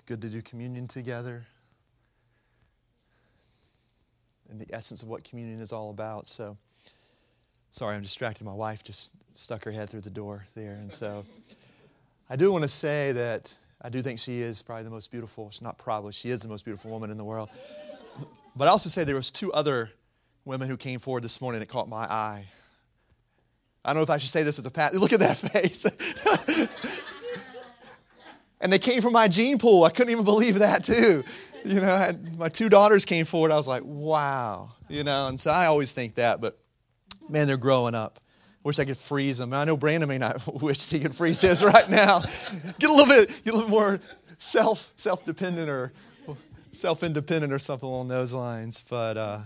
It's good to do communion together and the essence of what communion is all about. So, sorry, I'm distracted. My wife just stuck her head through the door there. And so I do want to say that I do think she is probably the most beautiful. She's not probably. She is the most beautiful woman in the world. But I also say there was two other women who came forward this morning that caught my eye. I don't know if I should say this as a pat. Look at that face. And they came from my gene pool. I couldn't even believe that too. You know, my two daughters came forward. I was like, wow. You know, and so I always think that. But man, they're growing up. I wish I could freeze them. I know Brandon may not wish he could freeze his right now. Get a little more self-dependent or self-independent or something along those lines. But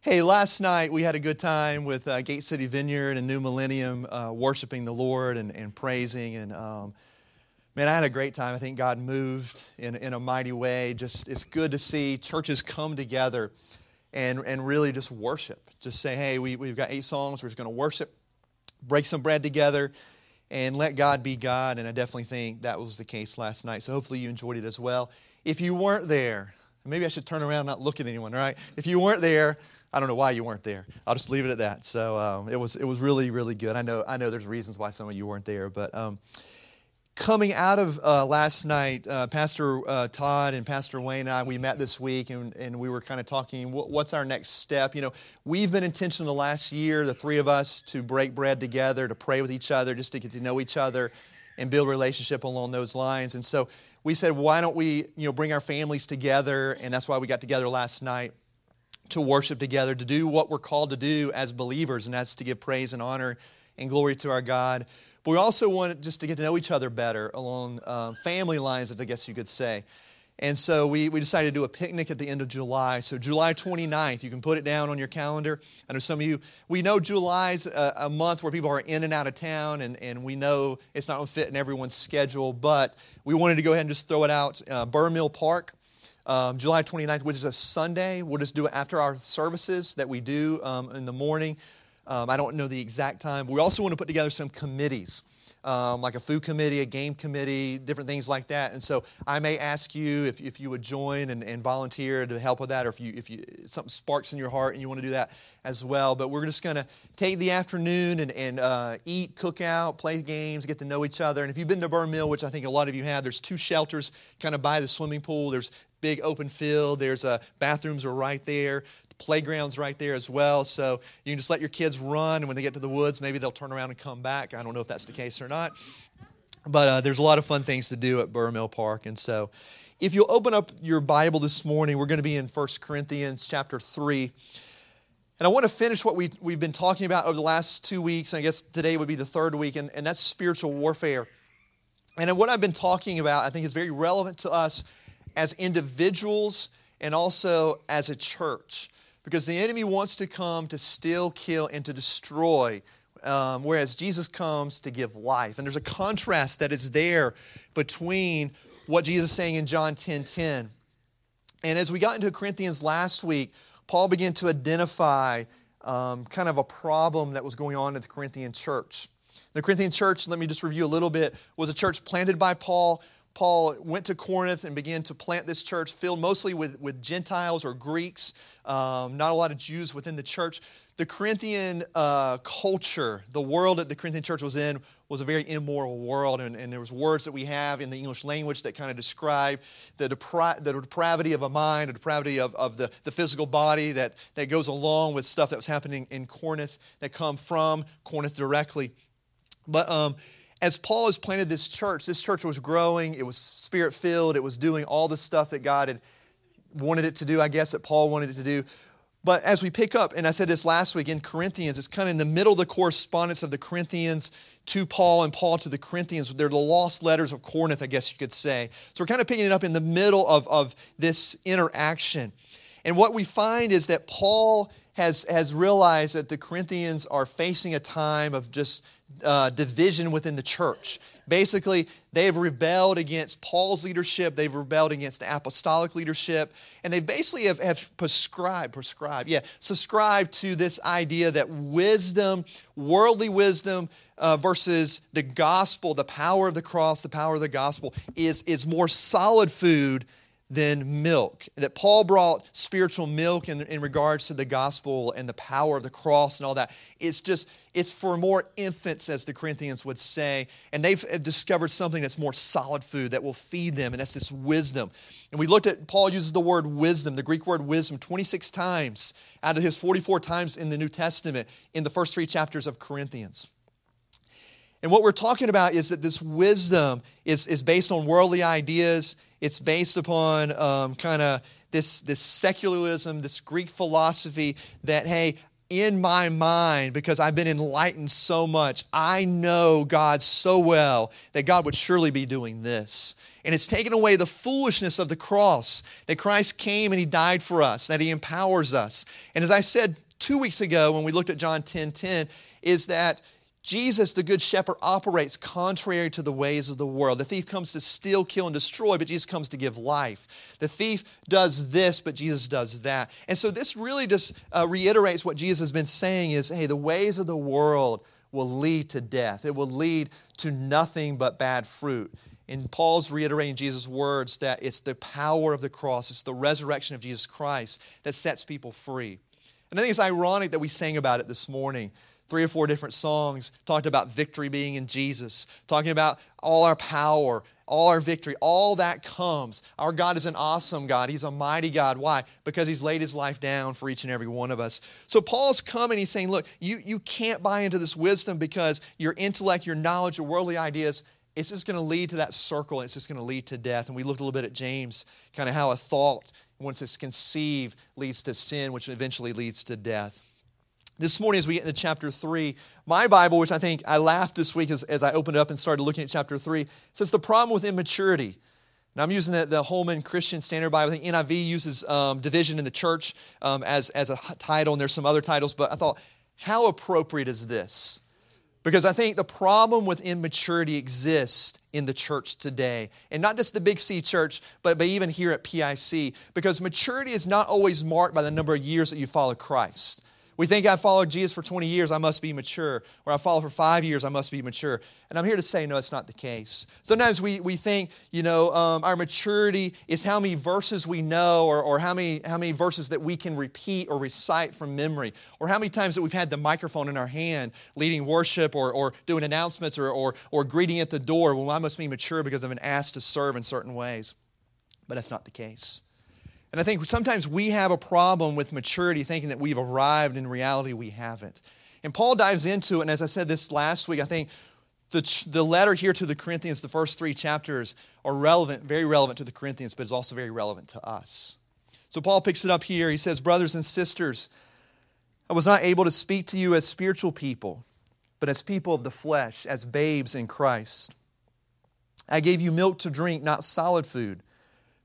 hey, last night we had a good time with Gate City Vineyard and New Millennium, worshiping the Lord and praising. And man, I had a great time. I think God moved in a mighty way. Just it's good to see churches come together and really just worship. Just say, hey, we've got 8 songs. We're just going to worship, break some bread together, and let God be God. And I definitely think that was the case last night. So hopefully you enjoyed it as well. If you weren't there, maybe I should turn around and not look at anyone, right? If you weren't there, I don't know why you weren't there. I'll just leave it at that. So it was really, really good. I know there's reasons why some of you weren't there. But coming out of last night, Pastor Todd and Pastor Wayne and I, we met this week and we were kind of talking, what's our next step? You know, we've been intentional the last year, the three of us, to break bread together, to pray with each other, just to get to know each other and build a relationship along those lines. And so we said, why don't we, you know, bring our families together? And that's why we got together last night to worship together, to do what we're called to do as believers, and that's to give praise and honor and glory to our God. But we also wanted just to get to know each other better along family lines, as I guess you could say. And so we decided to do a picnic at the end of July. So July 29th, you can put it down on your calendar. I know some of you, we know July's a month where people are in and out of town, and we know it's not going to fit in everyone's schedule, but we wanted to go ahead and just throw it out. Burr Mill Park, July 29th, which is a Sunday. We'll just do it after our services that we do in the morning. I don't know the exact time. We also want to put together some committees. Like a food committee, a game committee, different things like that. And so I may ask you if you would join and volunteer to help with that, or if something sparks in your heart and you want to do that as well. But we're just going to take the afternoon and eat, cook out, play games, get to know each other. And if you've been to Burr Mill, which I think a lot of you have, there's 2 shelters kind of by the swimming pool. There's big open field. There's bathrooms are right there. Playgrounds right there as well, so you can just let your kids run, and when they get to the woods, maybe they'll turn around and come back. I don't know if that's the case or not, but there's a lot of fun things to do at Burr Mill Park. And so if you'll open up your Bible this morning, we're going to be in 1 Corinthians chapter 3, and I want to finish what we've been talking about over the last 2 weeks, and I guess today would be the 3rd week, and that's spiritual warfare. And what I've been talking about, I think, is very relevant to us as individuals and also as a church. Because the enemy wants to come to steal, kill, and to destroy, whereas Jesus comes to give life. And there's a contrast that is there between what Jesus is saying in John 10:10. And as we got into Corinthians last week, Paul began to identify kind of a problem that was going on at the Corinthian church. The Corinthian church, let me just review a little bit, was a church planted by Paul. Paul went to Corinth and began to plant this church filled mostly with Gentiles or Greeks, not a lot of Jews within the church. The Corinthian culture, the world that the Corinthian church was in, was a very immoral world, and there was words that we have in the English language that kind of describe the depravity of a mind, the depravity of the physical body that goes along with stuff that was happening in Corinth, that come from Corinth directly. But as Paul has planted this church was growing, it was spirit-filled, it was doing all the stuff that God had wanted it to do, I guess, that Paul wanted it to do. But as we pick up, and I said this last week in Corinthians, it's kind of in the middle of the correspondence of the Corinthians to Paul and Paul to the Corinthians. They're the lost letters of Corinth, I guess you could say. So we're kind of picking it up in the middle of this interaction. And what we find is that Paul has realized that the Corinthians are facing a time of just division within the church. Basically, they've rebelled against Paul's leadership. They've rebelled against the apostolic leadership. And they basically have subscribed to this idea that wisdom, worldly wisdom versus the gospel, the power of the cross, the power of the gospel is more solid food than milk. That Paul brought spiritual milk in regards to the gospel and the power of the cross and all that. It's for more infants, as the Corinthians would say. And they've discovered something that's more solid food that will feed them, and that's this wisdom. And we looked at, Paul uses the word wisdom, the Greek word wisdom, 26 times out of his 44 times in the New Testament in the first 3 chapters of Corinthians. And what we're talking about is that this wisdom is based on worldly ideas. It's based upon kind of this secularism, this Greek philosophy that, hey, in my mind, because I've been enlightened so much, I know God so well that God would surely be doing this. And it's taken away the foolishness of the cross, that Christ came and He died for us, that He empowers us. And as I said 2 weeks ago when we looked at John 10:10, is that Jesus, the Good Shepherd, operates contrary to the ways of the world. The thief comes to steal, kill, and destroy, but Jesus comes to give life. The thief does this, but Jesus does that. And so this really just reiterates what Jesus has been saying is, hey, the ways of the world will lead to death. It will lead to nothing but bad fruit. And Paul's reiterating Jesus' words that it's the power of the cross, it's the resurrection of Jesus Christ that sets people free. And I think it's ironic that we sang about it this morning. 3 or 4 different songs talked about victory being in Jesus, talking about all our power, all our victory, all that comes. Our God is an awesome God. He's a mighty God. Why? Because He's laid His life down for each and every one of us. So Paul's coming, he's saying, look, you can't buy into this wisdom because your intellect, your knowledge, your worldly ideas, it's just going to lead to that circle. It's just going to lead to death. And we looked a little bit at James, kind of how a thought, once it's conceived, leads to sin, which eventually leads to death. This morning as we get into chapter 3, my Bible, which I think I laughed this week as I opened it up and started looking at chapter 3, says the problem with immaturity. And I'm using the Holman Christian Standard Bible. I think NIV uses division in the church as a title, and there's some other titles. But I thought, how appropriate is this? Because I think the problem with immaturity exists in the church today. And not just the Big C church, but even here at PIC. Because maturity is not always marked by the number of years that you follow Christ. We think I followed Jesus for 20 years, I must be mature. Or I followed for 5 years, I must be mature. And I'm here to say, no, it's not the case. Sometimes we think, our maturity is how many verses we know or how many verses that we can repeat or recite from memory. Or how many times that we've had the microphone in our hand leading worship or doing announcements or greeting at the door. Well, I must be mature because I've been asked to serve in certain ways. But that's not the case. And I think sometimes we have a problem with maturity thinking that we've arrived. In reality, we haven't. And Paul dives into it, and as I said this last week, I think the letter here to the Corinthians, the first 3 chapters are relevant, very relevant to the Corinthians, but it's also very relevant to us. So Paul picks it up here. He says, brothers and sisters, I was not able to speak to you as spiritual people, but as people of the flesh, as babes in Christ. I gave you milk to drink, not solid food,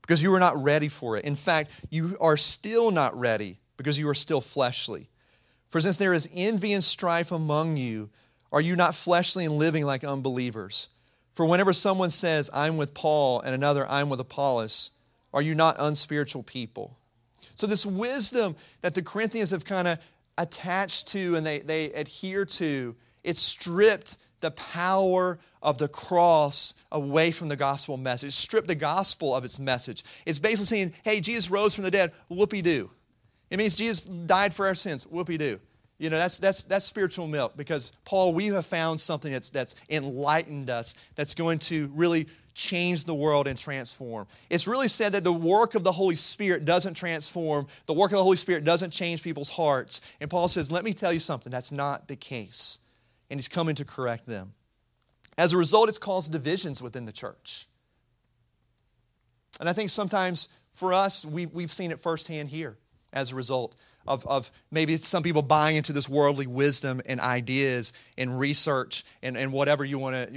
because you were not ready for it. In fact, you are still not ready because you are still fleshly. For since there is envy and strife among you, are you not fleshly and living like unbelievers? For whenever someone says, I'm with Paul, and another, I'm with Apollos, are you not unspiritual people? So this wisdom that the Corinthians have kind of attached to and they adhere to, it's stripped the power of the cross away from the gospel message. Strip the gospel of its message. It's basically saying, hey, Jesus rose from the dead, whoopee-doo. It means Jesus died for our sins, whoopee-doo. That's spiritual milk because, Paul, we have found something that's enlightened us, that's going to really change the world and transform. It's really said that the work of the Holy Spirit doesn't transform. The work of the Holy Spirit doesn't change people's hearts. And Paul says, let me tell you something, that's not the case. And he's coming to correct them. As a result, it's caused divisions within the church. And I think sometimes for us, we've seen it firsthand here as a result of maybe some people buying into this worldly wisdom and ideas and research and whatever you want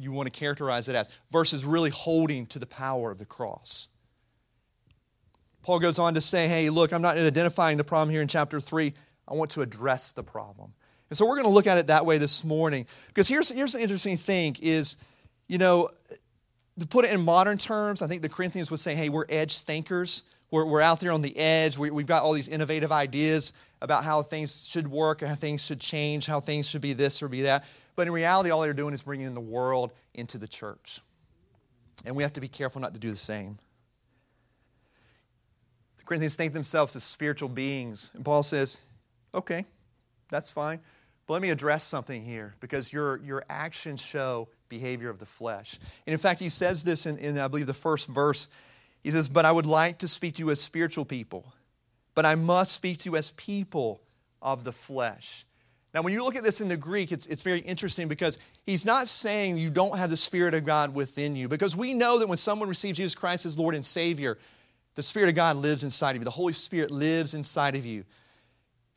to characterize it as, versus really holding to the power of the cross. Paul goes on to say, hey, look, I'm not identifying the problem here in chapter 3. I want to address the problem. And so we're going to look at it that way this morning. Because here's an interesting thing is, you know, to put it in modern terms, I think the Corinthians would say, hey, we're edge thinkers. We're out there on the edge. We've got all these innovative ideas about how things should work, how things should change, how things should be this or be that. But in reality, all they're doing is bringing the world into the church. And we have to be careful not to do the same. The Corinthians think themselves as spiritual beings. And Paul says, okay, that's fine. But let me address something here, because your actions show behavior of the flesh. And in fact, he says this in I believe, the first verse. He says, but I would like to speak to you as spiritual people, but I must speak to you as people of the flesh. Now, when you look at this in the Greek, it's very interesting because he's not saying you don't have the Spirit of God within you, because we know that when someone receives Jesus Christ as Lord and Savior, the Spirit of God lives inside of you. The Holy Spirit lives inside of you.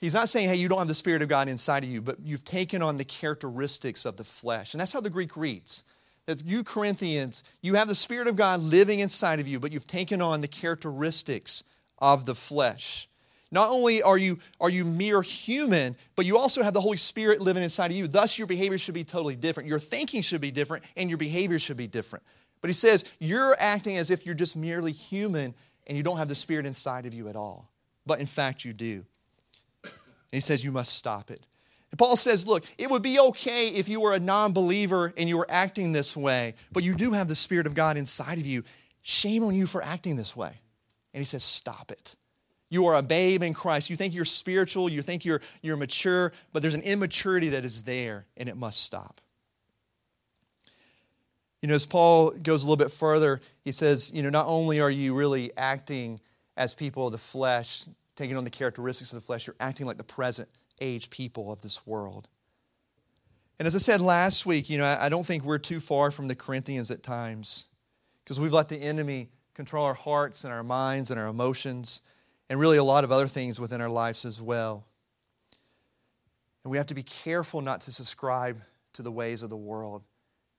He's not saying, hey, you don't have the Spirit of God inside of you, but you've taken on the characteristics of the flesh. And that's how the Greek reads. That you Corinthians, you have the Spirit of God living inside of you, but you've taken on the characteristics of the flesh. Not only are you mere human, but you also have the Holy Spirit living inside of you. Thus, your behavior should be totally different. Your thinking should be different, and your behavior should be different. But he says, you're acting as if you're just merely human, and you don't have the Spirit inside of you at all. But in fact, you do. And he says, you must stop it. And Paul says, look, it would be okay if you were a non-believer and you were acting this way, but you do have the Spirit of God inside of you. Shame on you for acting this way. And he says, stop it. You are a babe in Christ. You think you're spiritual. You think you're mature, but there's an immaturity that is there, and it must stop. You know, as Paul goes a little bit further, he says, you know, not only are you really acting as people of the flesh, taking on the characteristics of the flesh, you're acting like the present age people of this world. And as I said last week, you know, I don't think we're too far from the Corinthians at times, because we've let the enemy control our hearts and our minds and our emotions and really a lot of other things within our lives as well. And we have to be careful not to subscribe to the ways of the world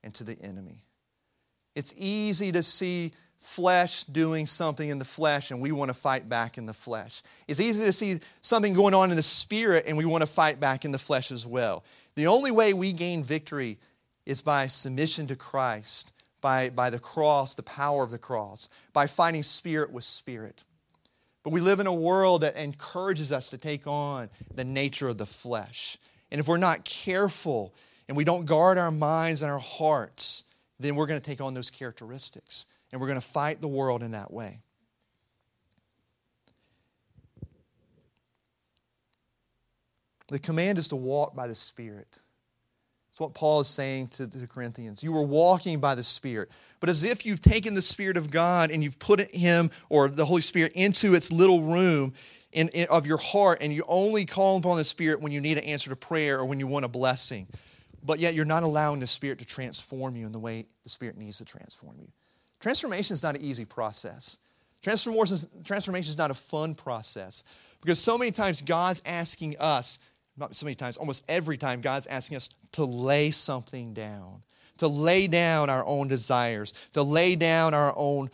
and to the enemy. It's easy to see flesh doing something in the flesh, and we want to fight back in the flesh. It's easy to see something going on in the spirit, and we want to fight back in the flesh as well. The only way we gain victory is by submission to Christ, by the cross, the power of the cross, by fighting spirit with spirit. But we live in a world that encourages us to take on the nature of the flesh. And if we're not careful and we don't guard our minds and our hearts, then we're going to take on those characteristics. And we're going to fight the world in that way. The command is to walk by the Spirit. That's what Paul is saying to the Corinthians. You were walking by the Spirit. But as if you've taken the Spirit of God and you've put Him or the Holy Spirit into its little room of your heart, and you only call upon the Spirit when you need an answer to prayer or when you want a blessing. But yet you're not allowing the Spirit to transform you in the way the Spirit needs to transform you. Transformation is not an easy process. Transformation is not a fun process. Because so many times God's asking us, not so many times, almost every time God's asking us to lay something down, to lay down our own desires, to lay down our own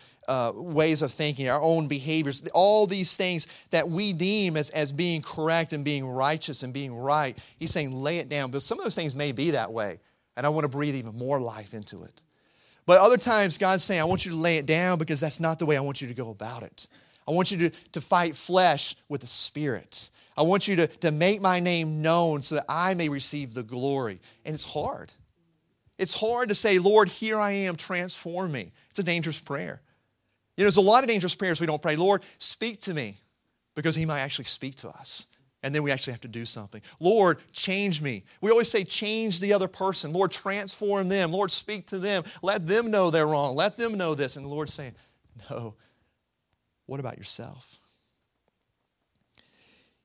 ways of thinking, our own behaviors, all these things that we deem as being correct and being righteous and being right. He's saying lay it down. But some of those things may be that way, and I want to breathe even more life into it. But other times, God's saying, I want you to lay it down because that's not the way I want you to go about it. I want you to fight flesh with the Spirit. I want you to make my name known so that I may receive the glory. And it's hard. It's hard to say, Lord, here I am, transform me. It's a dangerous prayer. You know, there's a lot of dangerous prayers we don't pray. Lord, speak to me, because He might actually speak to us. And then we actually have to do something. Lord, change me. We always say, change the other person. Lord, transform them. Lord, speak to them. Let them know they're wrong. Let them know this. And the Lord's saying, no, what about yourself?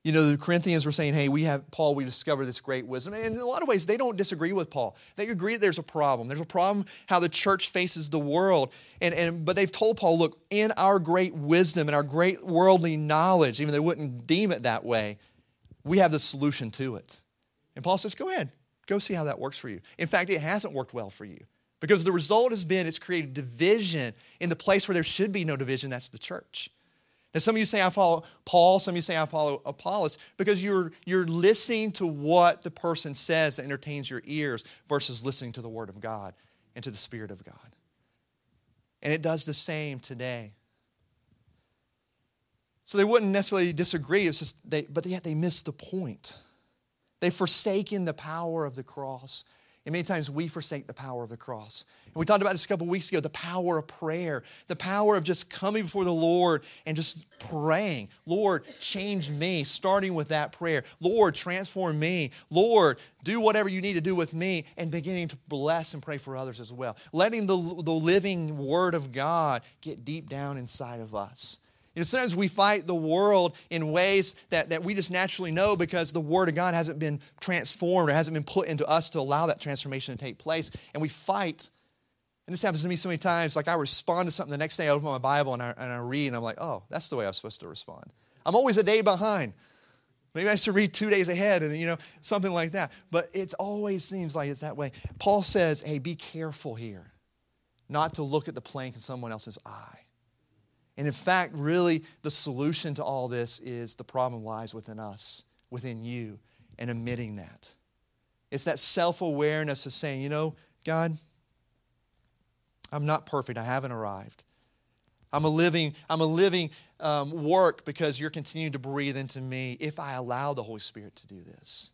You know, the Corinthians were saying, hey, we discovered this great wisdom. And in a lot of ways, they don't disagree with Paul. They agree that there's a problem. There's a problem how the church faces the world. But they've told Paul, look, in our great wisdom and our great worldly knowledge, even though they wouldn't deem it that way, we have the solution to it. And Paul says, go ahead. Go see how that works for you. In fact, it hasn't worked well for you, because the result has been it's created division in the place where there should be no division, that's the church. Now, some of you say, I follow Paul. Some of you say, I follow Apollos. Because you're listening to what the person says that entertains your ears versus listening to the Word of God and to the Spirit of God. And it does the same today. So they wouldn't necessarily disagree, it's just but yet they miss the point. They've forsaken the power of the cross. And many times we forsake the power of the cross. And we talked about this a couple weeks ago, the power of prayer, the power of just coming before the Lord and just praying. Lord, change me, starting with that prayer. Lord, transform me. Lord, do whatever you need to do with me, and beginning to bless and pray for others as well. Letting the living Word of God get deep down inside of us. You know, sometimes we fight the world in ways that we just naturally know because the Word of God hasn't been transformed or hasn't been put into us to allow that transformation to take place. And we fight. And this happens to me so many times. Like I respond to something. The next day I open my Bible and I read and I'm like, oh, that's the way I was supposed to respond. I'm always a day behind. Maybe I should read 2 days ahead and, something like that. But it always seems like it's that way. Paul says, hey, be careful here not to look at the plank in someone else's eye. And in fact, really, the solution to all this is the problem lies within us, within you, and admitting that. It's that self-awareness of saying, God, I'm not perfect. I haven't arrived. I'm a living work because you're continuing to breathe into me if I allow the Holy Spirit to do this.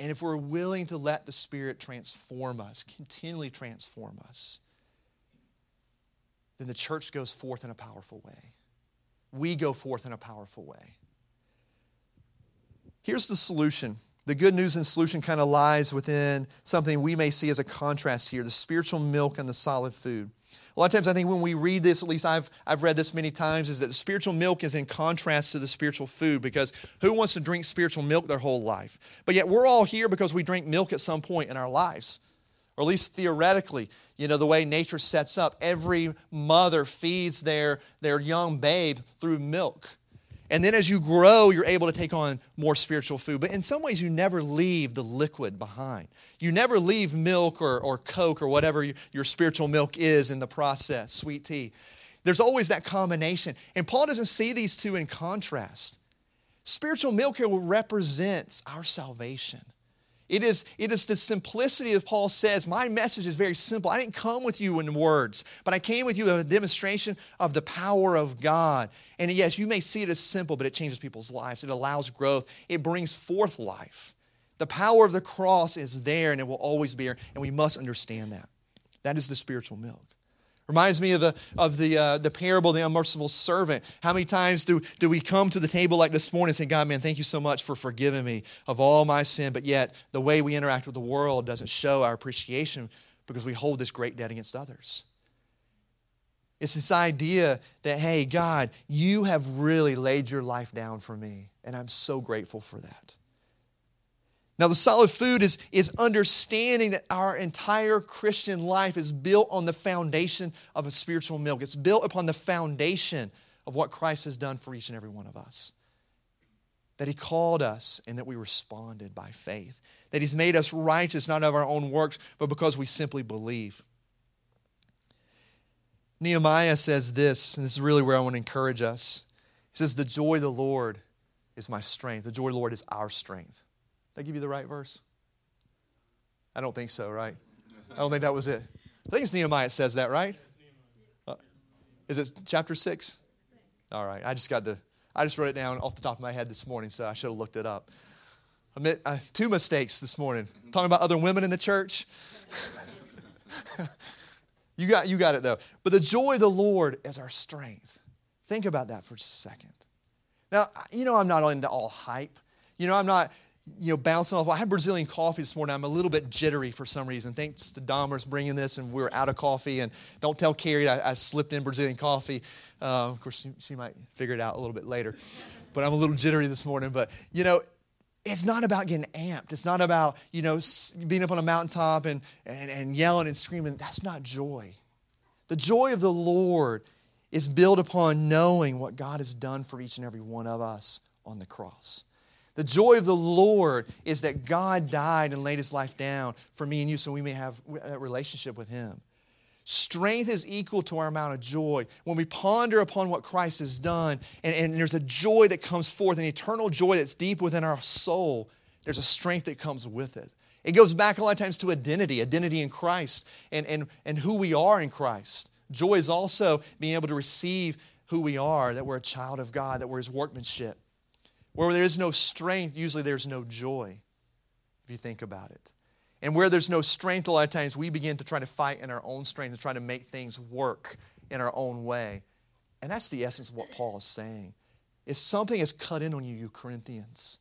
And if we're willing to let the Spirit transform us, continually transform us, then the church goes forth in a powerful way. We go forth in a powerful way. Here's the solution. The good news and solution kind of lies within something we may see as a contrast here, the spiritual milk and the solid food. A lot of times I think when we read this, at least I've read this many times, is that the spiritual milk is in contrast to the spiritual food, because who wants to drink spiritual milk their whole life? But yet we're all here because we drink milk at some point in our lives. Or at least theoretically, the way nature sets up, every mother feeds their young babe through milk. And then as you grow, you're able to take on more spiritual food. But in some ways, you never leave the liquid behind. You never leave milk or Coke or whatever your spiritual milk is in the process, sweet tea. There's always that combination. And Paul doesn't see these two in contrast. Spiritual milk here represents our salvation. It is the simplicity that Paul says, my message is very simple. I didn't come with you in words, but I came with you with a demonstration of the power of God. And yes, you may see it as simple, but it changes people's lives. It allows growth. It brings forth life. The power of the cross is there, and it will always be there, and we must understand that. That is the spiritual milk. Reminds me of the parable of the unmerciful servant. How many times do we come to the table like this morning and say, God, man, thank you so much for forgiving me of all my sin, but yet the way we interact with the world doesn't show our appreciation because we hold this great debt against others. It's this idea that, hey, God, you have really laid your life down for me, and I'm so grateful for that. Now, the solid food is understanding that our entire Christian life is built on the foundation of a spiritual milk. It's built upon the foundation of what Christ has done for each and every one of us. That He called us and that we responded by faith. That He's made us righteous, not of our own works, but because we simply believe. Nehemiah says this, and this is really where I want to encourage us. He says, the joy of the Lord is my strength. The joy of the Lord is our strength. Did I give you the right verse? I don't think so, right? I don't think that was it. I think it's Nehemiah that says that, right? Is it chapter 6? All right. I just wrote it down off the top of my head this morning, so I should have looked it up. I made 2 mistakes this morning. Talking about other women in the church. You got it, though. But the joy of the Lord is our strength. Think about that for just a second. Now, I'm not into all hype. I'm not... bouncing off. I had Brazilian coffee this morning. I'm a little bit jittery for some reason. Thanks to Dahmer's bringing this, and we were out of coffee. And don't tell Carrie I slipped in Brazilian coffee. Of course, she might figure it out a little bit later. But I'm a little jittery this morning. But, it's not about getting amped. It's not about, being up on a mountaintop and yelling and screaming. That's not joy. The joy of the Lord is built upon knowing what God has done for each and every one of us on the cross. The joy of the Lord is that God died and laid His life down for me and you so we may have a relationship with Him. Strength is equal to our amount of joy. When we ponder upon what Christ has done, and there's a joy that comes forth, an eternal joy that's deep within our soul, there's a strength that comes with it. It goes back a lot of times to identity in Christ and who we are in Christ. Joy is also being able to receive who we are, that we're a child of God, that we're His workmanship. Where there is no strength, usually there's no joy, if you think about it. And where there's no strength, a lot of times we begin to try to fight in our own strength and try to make things work in our own way. And that's the essence of what Paul is saying. If something is cut in on you, you Corinthians.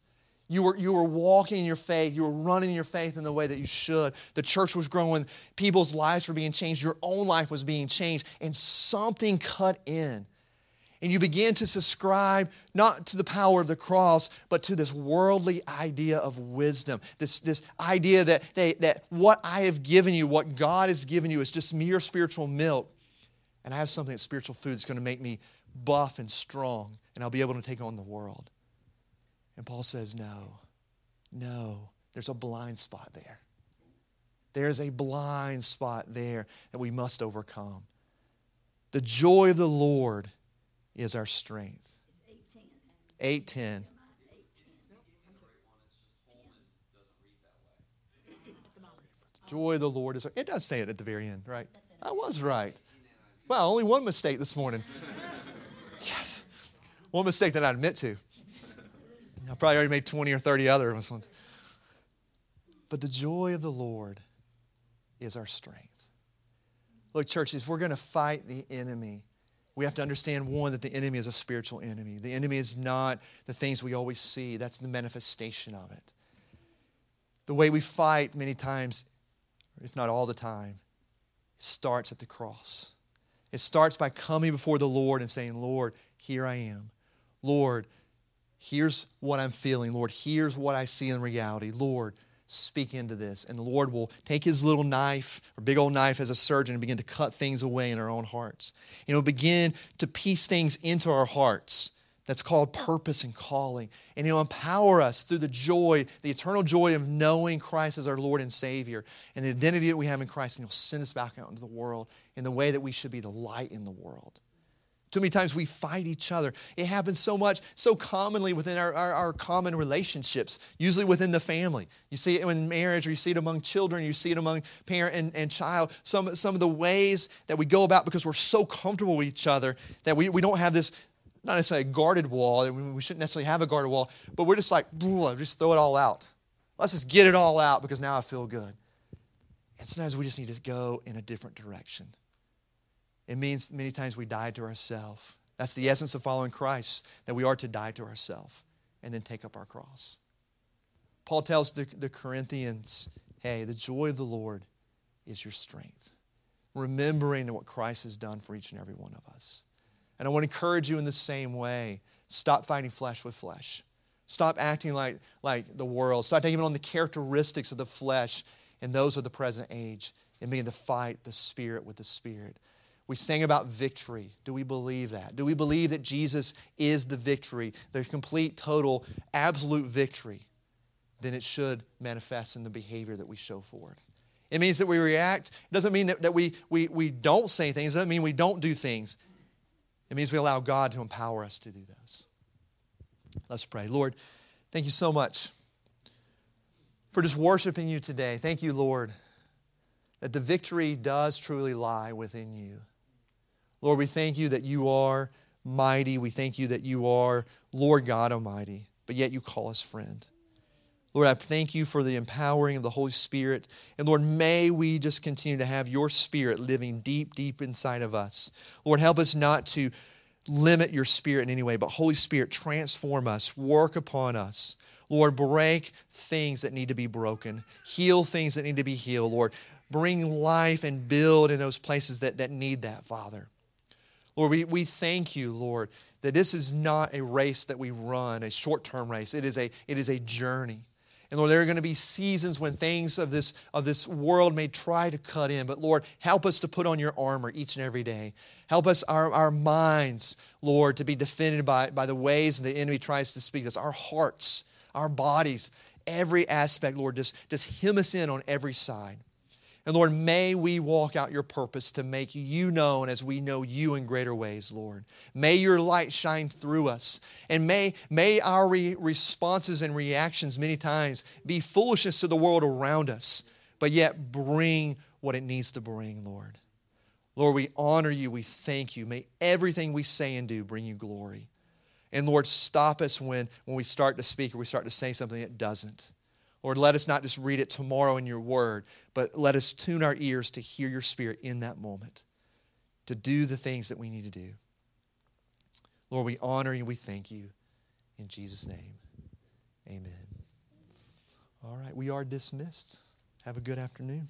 You were walking in your faith. You were running in your faith in the way that you should. The church was growing. People's lives were being changed. Your own life was being changed. And something cut in. And you begin to subscribe not to the power of the cross, but to this worldly idea of wisdom. This idea that what I have given you, what God has given you, is just mere spiritual milk. And I have something that's spiritual food that's going to make me buff and strong. And I'll be able to take on the world. And Paul says, no, there's a blind spot there. There's a blind spot there that we must overcome. The joy of the Lord is our strength. 8:10. Joy of the Lord is our... It does say it at the very end, right? I was right. Well, only one mistake this morning. Yes. One mistake that I admit to. I probably already made 20 or 30 other ones. But the joy of the Lord is our strength. Look, church, if we're going to fight the enemy, we have to understand, one, that the enemy is a spiritual enemy. The enemy is not the things we always see. That's the manifestation of it. The way we fight many times, if not all the time, starts at the cross. It starts by coming before the Lord and saying, Lord, here I am. Lord, here's what I'm feeling. Lord, here's what I see in reality. Lord, speak into this. And the Lord will take His little knife, or big old knife as a surgeon, and begin to cut things away in our own hearts. You know, begin to piece things into our hearts. That's called purpose and calling. And He'll empower us through the joy, the eternal joy of knowing Christ as our Lord and Savior, and the identity that we have in Christ. And He'll send us back out into the world in the way that we should be the light in the world. Too many times we fight each other. It happens so much, so commonly within our common relationships, usually within the family. You see it in marriage, or you see it among children, you see it among parent and child. Some of the ways that we go about, because we're so comfortable with each other, that we don't have this, not necessarily a guarded wall, we shouldn't necessarily have a guarded wall, but we're just like, just throw it all out. Let's just get it all out because now I feel good. And sometimes we just need to go in a different direction. It means many times we die to ourselves. That's the essence of following Christ, that we are to die to ourselves and then take up our cross. Paul tells the Corinthians, hey, the joy of the Lord is your strength, remembering what Christ has done for each and every one of us. And I want to encourage you in the same way. Stop fighting flesh with flesh. Stop acting like the world. Stop taking on the characteristics of the flesh and those of the present age and begin to fight the Spirit with the Spirit. We sang about victory. Do we believe that? Do we believe that Jesus is the victory, the complete, total, absolute victory? Then it should manifest in the behavior that we show forward. It means that we react. It doesn't mean that we don't say things. It doesn't mean we don't do things. It means we allow God to empower us to do those. Let's pray. Lord, thank you so much for just worshiping you today. Thank you, Lord, that the victory does truly lie within you. Lord, we thank you that you are mighty. We thank you that you are Lord God Almighty, but yet you call us friend. Lord, I thank you for the empowering of the Holy Spirit. And Lord, may we just continue to have your Spirit living deep, deep inside of us. Lord, help us not to limit your Spirit in any way, but Holy Spirit, transform us, work upon us. Lord, break things that need to be broken. Heal things that need to be healed, Lord. Bring life and build in those places that need that, Father. Lord, we thank you, Lord, that this is not a race that we run, a short-term race. It is a journey. And Lord, there are going to be seasons when things of this world may try to cut in. But Lord, help us to put on your armor each and every day. Help us, our minds, Lord, to be defended by the ways the enemy tries to speak to us. Our hearts, our bodies, every aspect, Lord, just hem us in on every side. And Lord, may we walk out your purpose to make you known as we know you in greater ways, Lord. May your light shine through us. And may our responses and reactions many times be foolishness to the world around us, but yet bring what it needs to bring, Lord. Lord, we honor you. We thank you. May everything we say and do bring you glory. And Lord, stop us when we start to speak or we start to say something that doesn't. Lord, let us not just read it tomorrow in your word, but let us tune our ears to hear your spirit in that moment, to do the things that we need to do. Lord, we honor you. We thank you. In Jesus' name, amen. All right, we are dismissed. Have a good afternoon.